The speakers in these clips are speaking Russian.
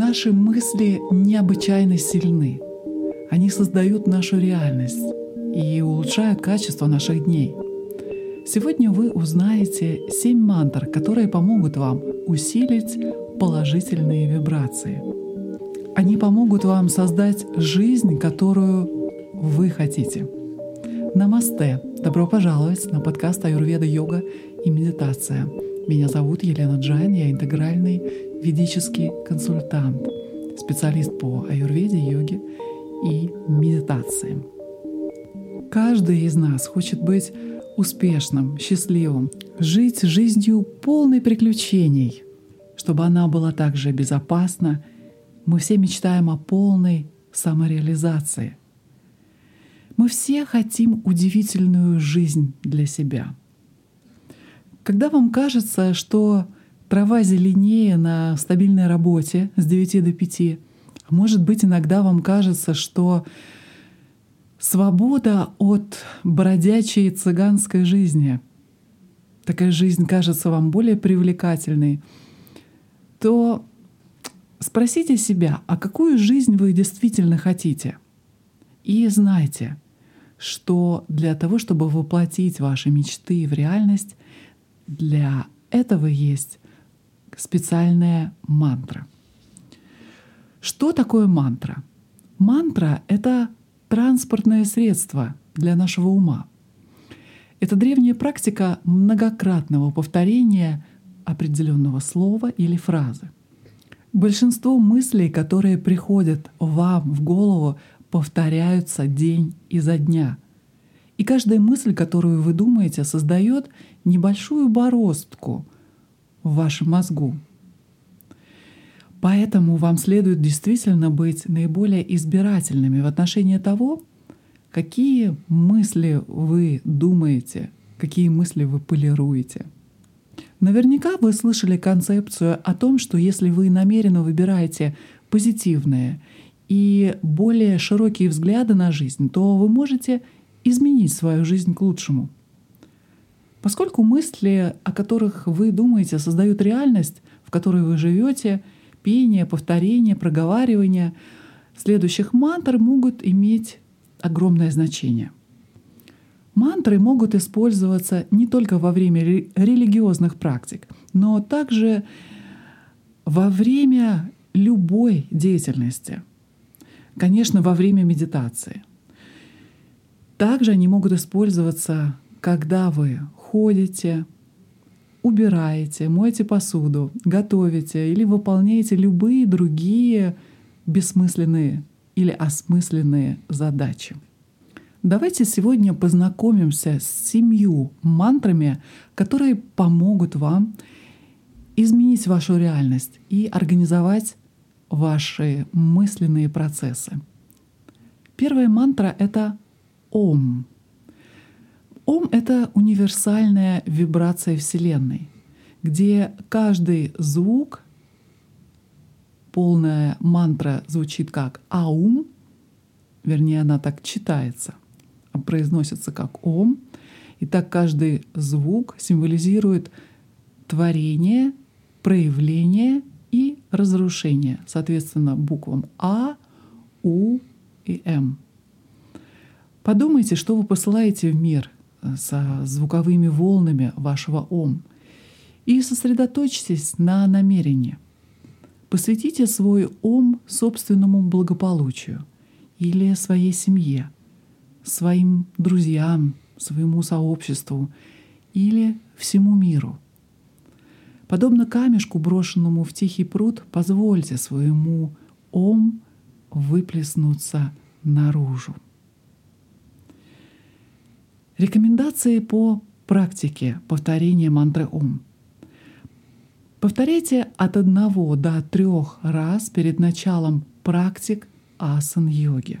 Наши мысли необычайно сильны. Они создают нашу реальность и улучшают качество наших дней. Сегодня вы узнаете 7 мантр, которые помогут вам усилить положительные вибрации. Они помогут вам создать жизнь, которую вы хотите. Намасте! Добро пожаловать на подкаст «Аюрведа, йога и медитация». Меня зовут Елена Джайн, я интегральный ведический консультант, специалист по аюрведе, йоге и медитации. Каждый из нас хочет быть успешным, счастливым, жить жизнью полной приключений, чтобы она была также безопасна. Мы все мечтаем о полной самореализации. Мы все хотим удивительную жизнь для себя. Когда вам кажется, что трава зеленее на стабильной работе с 9 до 5, может быть, иногда вам кажется, что свобода от бродячей цыганской жизни, такая жизнь кажется вам более привлекательной, то спросите себя, а какую жизнь вы действительно хотите? И знайте, что для того, чтобы воплотить ваши мечты в реальность, для этого есть специальная мантра. Что такое мантра? Мантра — это транспортное средство для нашего ума. Это древняя практика многократного повторения определенного слова или фразы. Большинство мыслей, которые приходят вам в голову, повторяются день изо дня. И каждая мысль, которую вы думаете, создает небольшую бороздку в вашем мозгу. Поэтому вам следует действительно быть наиболее избирательными в отношении того, какие мысли вы думаете, какие мысли вы полируете. Наверняка вы слышали концепцию о том, что если вы намеренно выбираете позитивные и более широкие взгляды на жизнь, то вы можете изменить свою жизнь к лучшему. Поскольку мысли, о которых вы думаете, создают реальность, в которой вы живете, пение, повторение, проговаривание следующих мантр могут иметь огромное значение. Мантры могут использоваться не только во время религиозных практик, но также во время любой деятельности, конечно, во время медитации. Также они могут использоваться, когда вы ходите, убираете, моете посуду, готовите или выполняете любые другие бессмысленные или осмысленные задачи. Давайте сегодня познакомимся с 7 мантрами, которые помогут вам изменить вашу реальность и организовать ваши мысленные процессы. Первая мантра — это Ом. Ом — это универсальная вибрация Вселенной, где каждый звук, полная мантра звучит как Аум, вернее, она так читается, произносится как Ом. И так каждый звук символизирует творение, проявление и разрушение, соответственно, буквам А, У и М. Подумайте, что вы посылаете в мир со звуковыми волнами вашего Ом. И сосредоточьтесь на намерении. Посвятите свой Ом собственному благополучию или своей семье, своим друзьям, своему сообществу или всему миру. Подобно камешку, брошенному в тихий пруд, позвольте своему Ом выплеснуться наружу. Рекомендации по практике повторения мантры Ом. Повторяйте от 1 до 3 раз перед началом практик асан-йоги.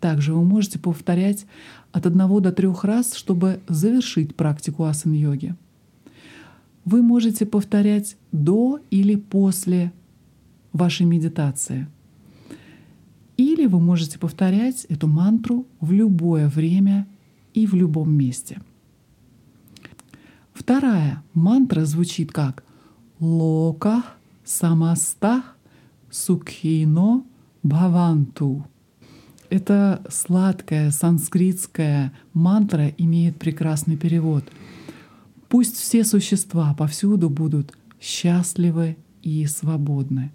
Также вы можете повторять от 1 до 3 раз, чтобы завершить практику асан-йоги. Вы можете повторять до или после вашей медитации. Или вы можете повторять эту мантру в любое время и в любом месте. Вторая мантра звучит как «Локах самастах сукхино бхаванту. Эта сладкая санскритская мантра имеет прекрасный перевод. Пусть все существа повсюду будут счастливы и свободны.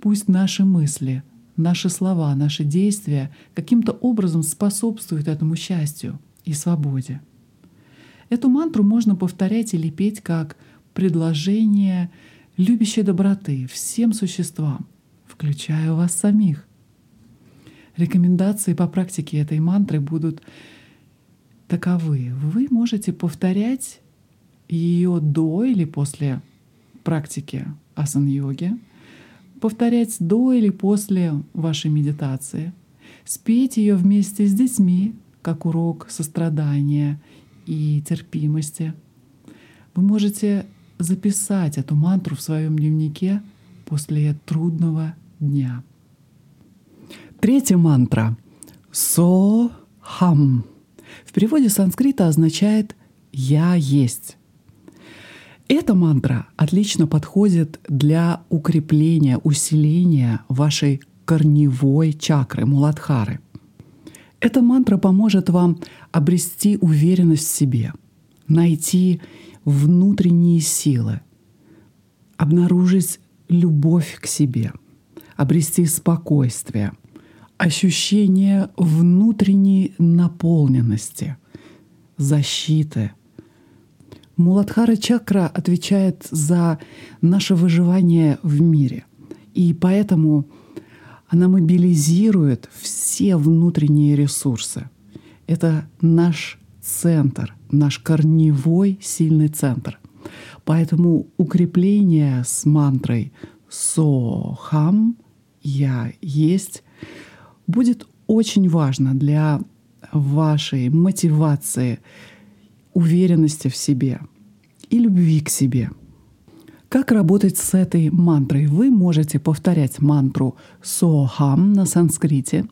Пусть наши мысли, наши слова, наши действия каким-то образом способствуют этому счастью и свободе. Эту мантру можно повторять или петь как предложение любящей доброты всем существам, включая вас самих. Рекомендации по практике этой мантры будут таковы. Вы можете повторять ее до или после практики асан-йоги, повторять до или после вашей медитации, спеть ее вместе с детьми, как урок сострадания и терпимости. Вы можете записать эту мантру в своем дневнике после трудного дня. Третья мантра — «со-хам». В переводе с санскрита означает «я есть». Эта мантра отлично подходит для укрепления, усиления вашей корневой чакры Муладхары. Эта мантра поможет вам обрести уверенность в себе, найти внутренние силы, обнаружить любовь к себе, обрести спокойствие, ощущение внутренней наполненности, защиты. Муладхара-чакра отвечает за наше выживание в мире, и поэтому она мобилизирует все внутренние ресурсы. Это наш центр, наш корневой сильный центр. Поэтому укрепление с мантрой «со-хам» — «я есть» будет очень важно для вашей мотивации, уверенности в себе и любви к себе. Как работать с этой мантрой? Вы можете повторять мантру «со-хам» на санскрите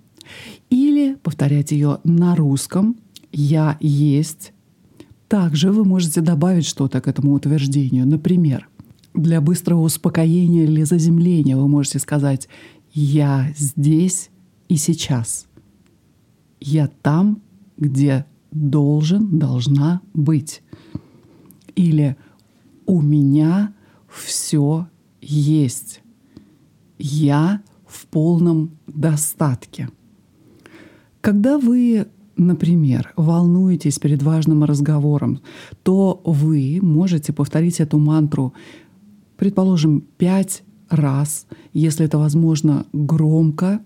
или повторять ее на русском «я есть». Также вы можете добавить что-то к этому утверждению. Например, для быстрого успокоения или заземления вы можете сказать «я здесь и сейчас», «я там, где должен, должна быть», или «у меня все есть», «я в полном достатке». Когда вы, например, волнуетесь перед важным разговором, то вы можете повторить эту мантру, предположим, 5 раз, если это возможно, громко,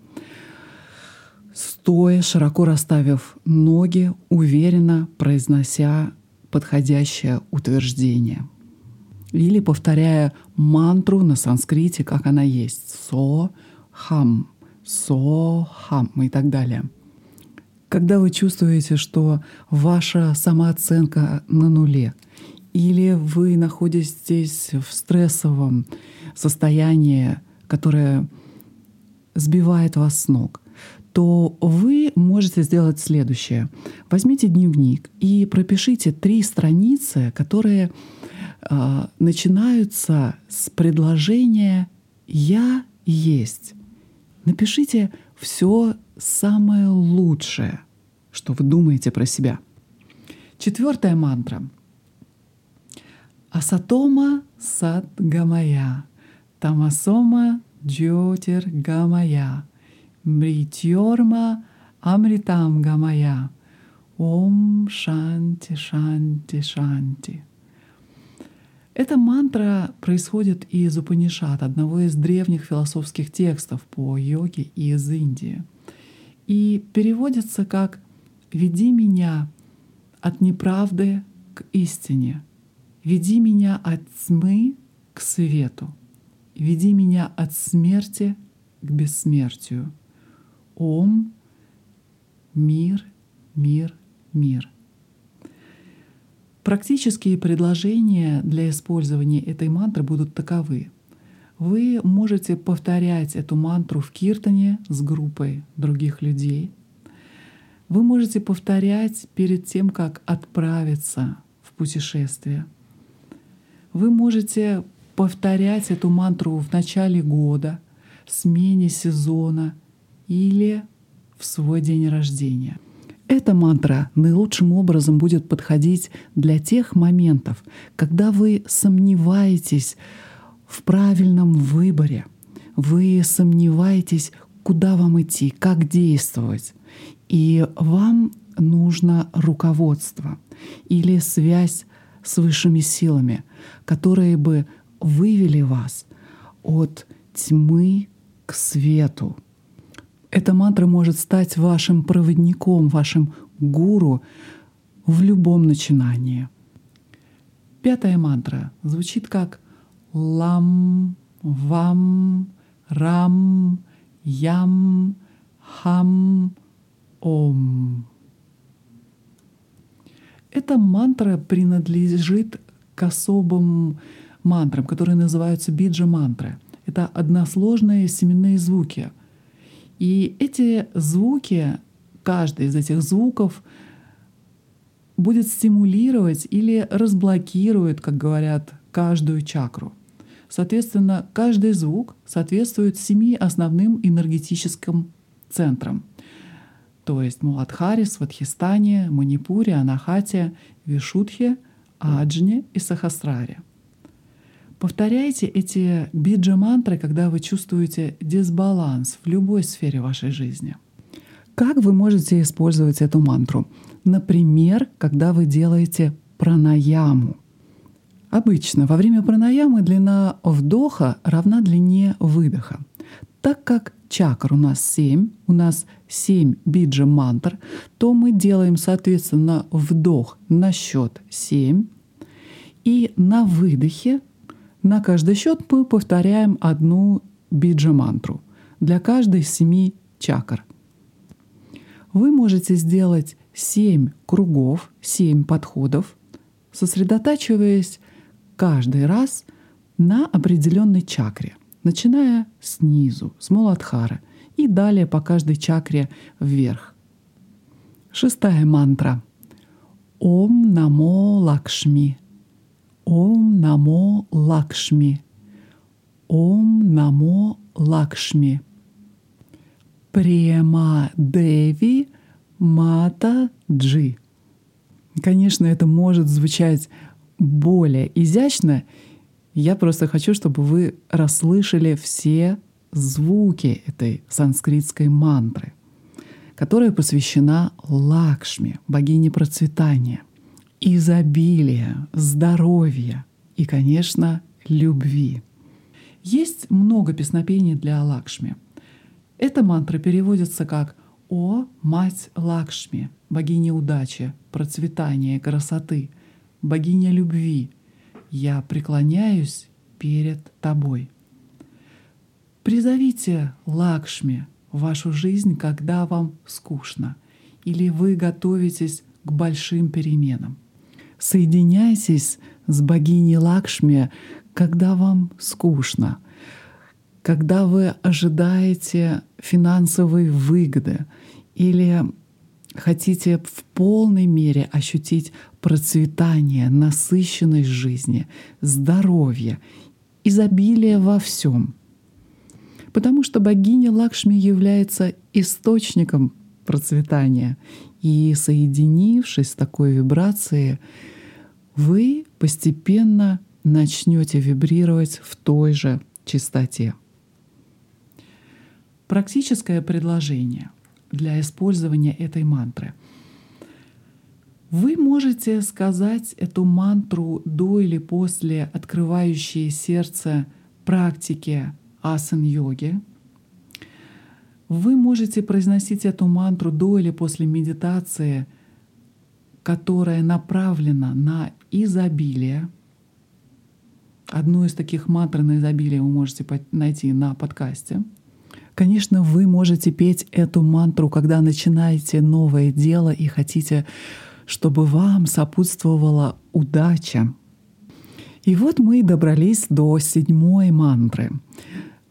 стоя, широко расставив ноги, уверенно произнося подходящее утверждение. Или повторяя мантру на санскрите, как она есть: «со-хам», «со-хам» и так далее. Когда вы чувствуете, что ваша самооценка на нуле, или вы находитесь в стрессовом состоянии, которое сбивает вас с ног, то вы можете сделать следующее. Возьмите дневник и пропишите 3 страницы, которые начинаются с предложения «я есть». Напишите все самое лучшее, что вы думаете про себя. 4-я мантра. Асатома садгамая, тамасома джотиргамая, мритьорма амритамгамая, ом шанти шанти шанти. Эта мантра происходит из Упанишад, одного из древних философских текстов по йоге из Индии, и переводится как «Веди меня от неправды к истине, веди меня от тьмы к свету, веди меня от смерти к бессмертию. Ом, мир, мир, мир». Практические предложения для использования этой мантры будут таковы. Вы можете повторять эту мантру в киртане с группой других людей. Вы можете повторять перед тем, как отправиться в путешествие. Вы можете повторять эту мантру в начале года, смене сезона или в свой день рождения. Эта мантра наилучшим образом будет подходить для тех моментов, когда вы сомневаетесь в правильном выборе, вы сомневаетесь, куда вам идти, как действовать, и вам нужно руководство или связь с высшими силами, которые бы вывели вас от тьмы к свету. Эта мантра может стать вашим проводником, вашим гуру в любом начинании. Пятая мантра звучит как «лам», «вам», «рам», «ям», «хам», «ом». Эта мантра принадлежит к особым мантрам, которые называются биджа-мантры. Это односложные семенные звуки. И эти звуки, каждый из этих звуков будет стимулировать или разблокирует, как говорят, каждую чакру. Соответственно, каждый звук соответствует 7 основным энергетическим центрам. То есть Муладхаре, Свадхистане, Манипуре, Анахате, Вишудхи, Аджне и Сахасраре. Повторяйте эти биджа-мантры, когда вы чувствуете дисбаланс в любой сфере вашей жизни. Как вы можете использовать эту мантру? Например, когда вы делаете пранаяму. Обычно во время пранаямы длина вдоха равна длине выдоха. Так как чакр у нас 7, у нас 7 биджа-мантр, то мы делаем, соответственно, вдох на счет 7, и на выдохе на каждый счет мы повторяем одну биджа-мантру для каждой 7 чакр. Вы можете сделать 7 кругов, 7 подходов, сосредотачиваясь каждый раз на определенной чакре, начиная снизу, с Муладхара, и далее по каждой чакре вверх. Шестая мантра. Ом намо Лакшми. Ом намо Лакшми. Ом намо Лакшми. Према Деви Мата Джи. Конечно, это может звучать более изящно. Я просто хочу, чтобы вы расслышали все звуки этой санскритской мантры, которая посвящена Лакшми, богине процветания, изобилия, здоровья и, конечно, любви. Есть много песнопений для Лакшми. Эта мантра переводится как «О, мать Лакшми, богиня удачи, процветания, красоты, богиня любви, я преклоняюсь перед тобой». Призовите Лакшми в вашу жизнь, когда вам скучно или вы готовитесь к большим переменам. Соединяйтесь с богиней Лакшми, когда вам скучно, когда вы ожидаете финансовой выгоды или хотите в полной мере ощутить процветание, насыщенность жизни, здоровье, изобилие во всем. Потому что богиня Лакшми является источником процветания. И, соединившись с такой вибрацией, вы постепенно начнете вибрировать в той же частоте. Практическое предложение для использования этой мантры. Вы можете сказать эту мантру до или после открывающей сердце практики асан-йоги. Вы можете произносить эту мантру до или после медитации, которая направлена на изобилие. Одну из таких мантр на изобилие вы можете найти на подкасте. Конечно, вы можете петь эту мантру, когда начинаете новое дело и хотите, чтобы вам сопутствовала удача. И вот мы и добрались до 7 мантры.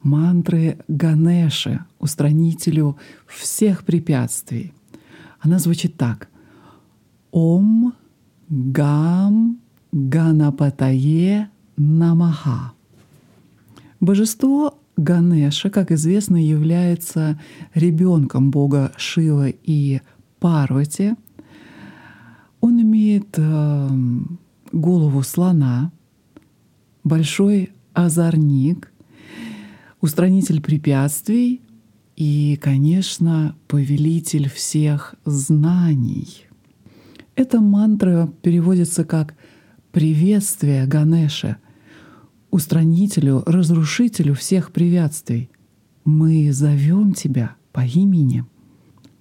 Мантры Ганеши, устранителю всех препятствий. Она звучит так. Ом Гам Ганапатае Намаха. Божество Ганеша, как известно, является ребенком бога Шивы и Парвати. Он имеет голову слона, большой озорник, устранитель препятствий и, конечно, повелитель всех знаний. Эта мантра переводится как «приветствие Ганеше», устранителю, разрушителю всех препятствий. «Мы зовем тебя по имени».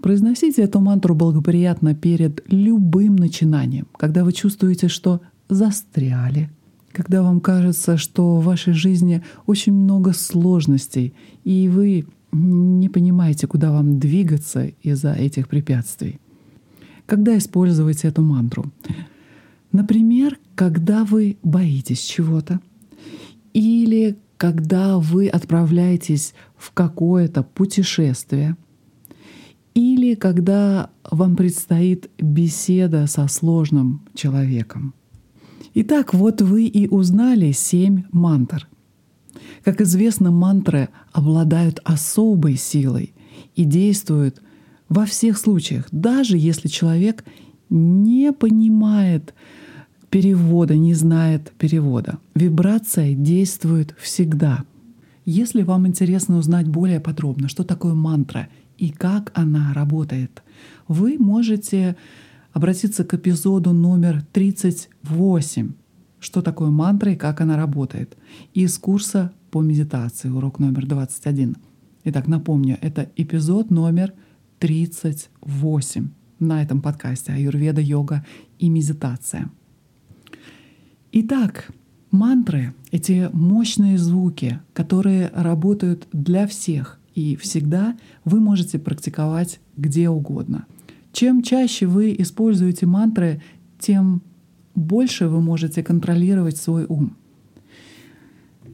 Произносите эту мантру благоприятно перед любым начинанием, когда вы чувствуете, что застряли, когда вам кажется, что в вашей жизни очень много сложностей, и вы не понимаете, куда вам двигаться из-за этих препятствий. Когда используете эту мантру? Например, когда вы боитесь чего-то, или когда вы отправляетесь в какое-то путешествие, или когда вам предстоит беседа со сложным человеком. Итак, вот вы и узнали 7 мантр. Как известно, мантры обладают особой силой и действуют во всех случаях, даже если человек не понимает перевода, не знает перевода. Вибрация действует всегда. Если вам интересно узнать более подробно, что такое мантра и как она работает, вы можете обратиться к эпизоду номер 38 «Что такое мантра и как она работает» из курса по медитации, урок номер 21. Итак, напомню, это эпизод номер 38 на этом подкасте «Аюрведа, йога и медитация». Итак, мантры — эти мощные звуки, которые работают для всех, и всегда вы можете практиковать где угодно. Чем чаще вы используете мантры, тем больше вы можете контролировать свой ум.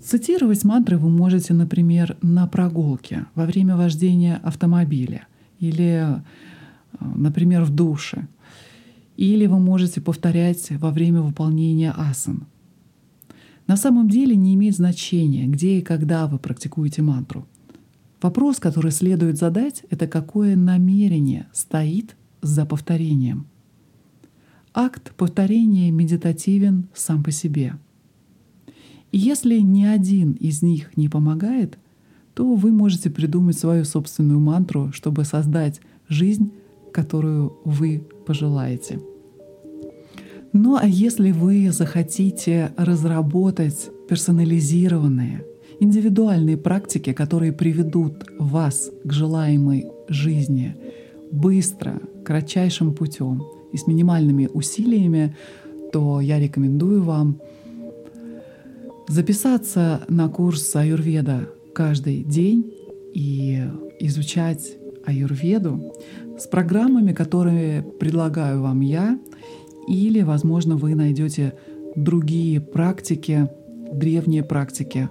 Цитировать мантры вы можете, например, на прогулке, во время вождения автомобиля, или, например, в душе. Или вы можете повторять во время выполнения асан. На самом деле не имеет значения, где и когда вы практикуете мантру. Вопрос, который следует задать, — это какое намерение стоит за повторением. Акт повторения медитативен сам по себе. И если ни один из них не помогает, то вы можете придумать свою собственную мантру, чтобы создать жизнь, которую вы пожелаете. Ну а если вы захотите разработать персонализированные, индивидуальные практики, которые приведут вас к желаемой жизни быстро, кратчайшим путем и с минимальными усилиями, то я рекомендую вам записаться на курс Аюрведа каждый день и изучать Аюрведу с программами, которые предлагаю вам я, или, возможно, вы найдете другие практики, древние практики,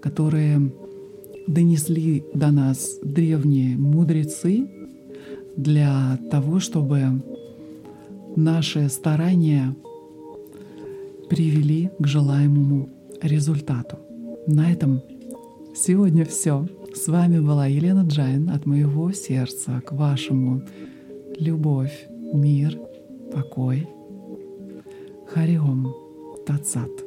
которые донесли до нас древние мудрецы для того, чтобы наши старания привели к желаемому результату. На этом сегодня все. С вами была Елена Джайн. От моего сердца к вашему любовь, мир, покой. Хари Ом Тат Сат.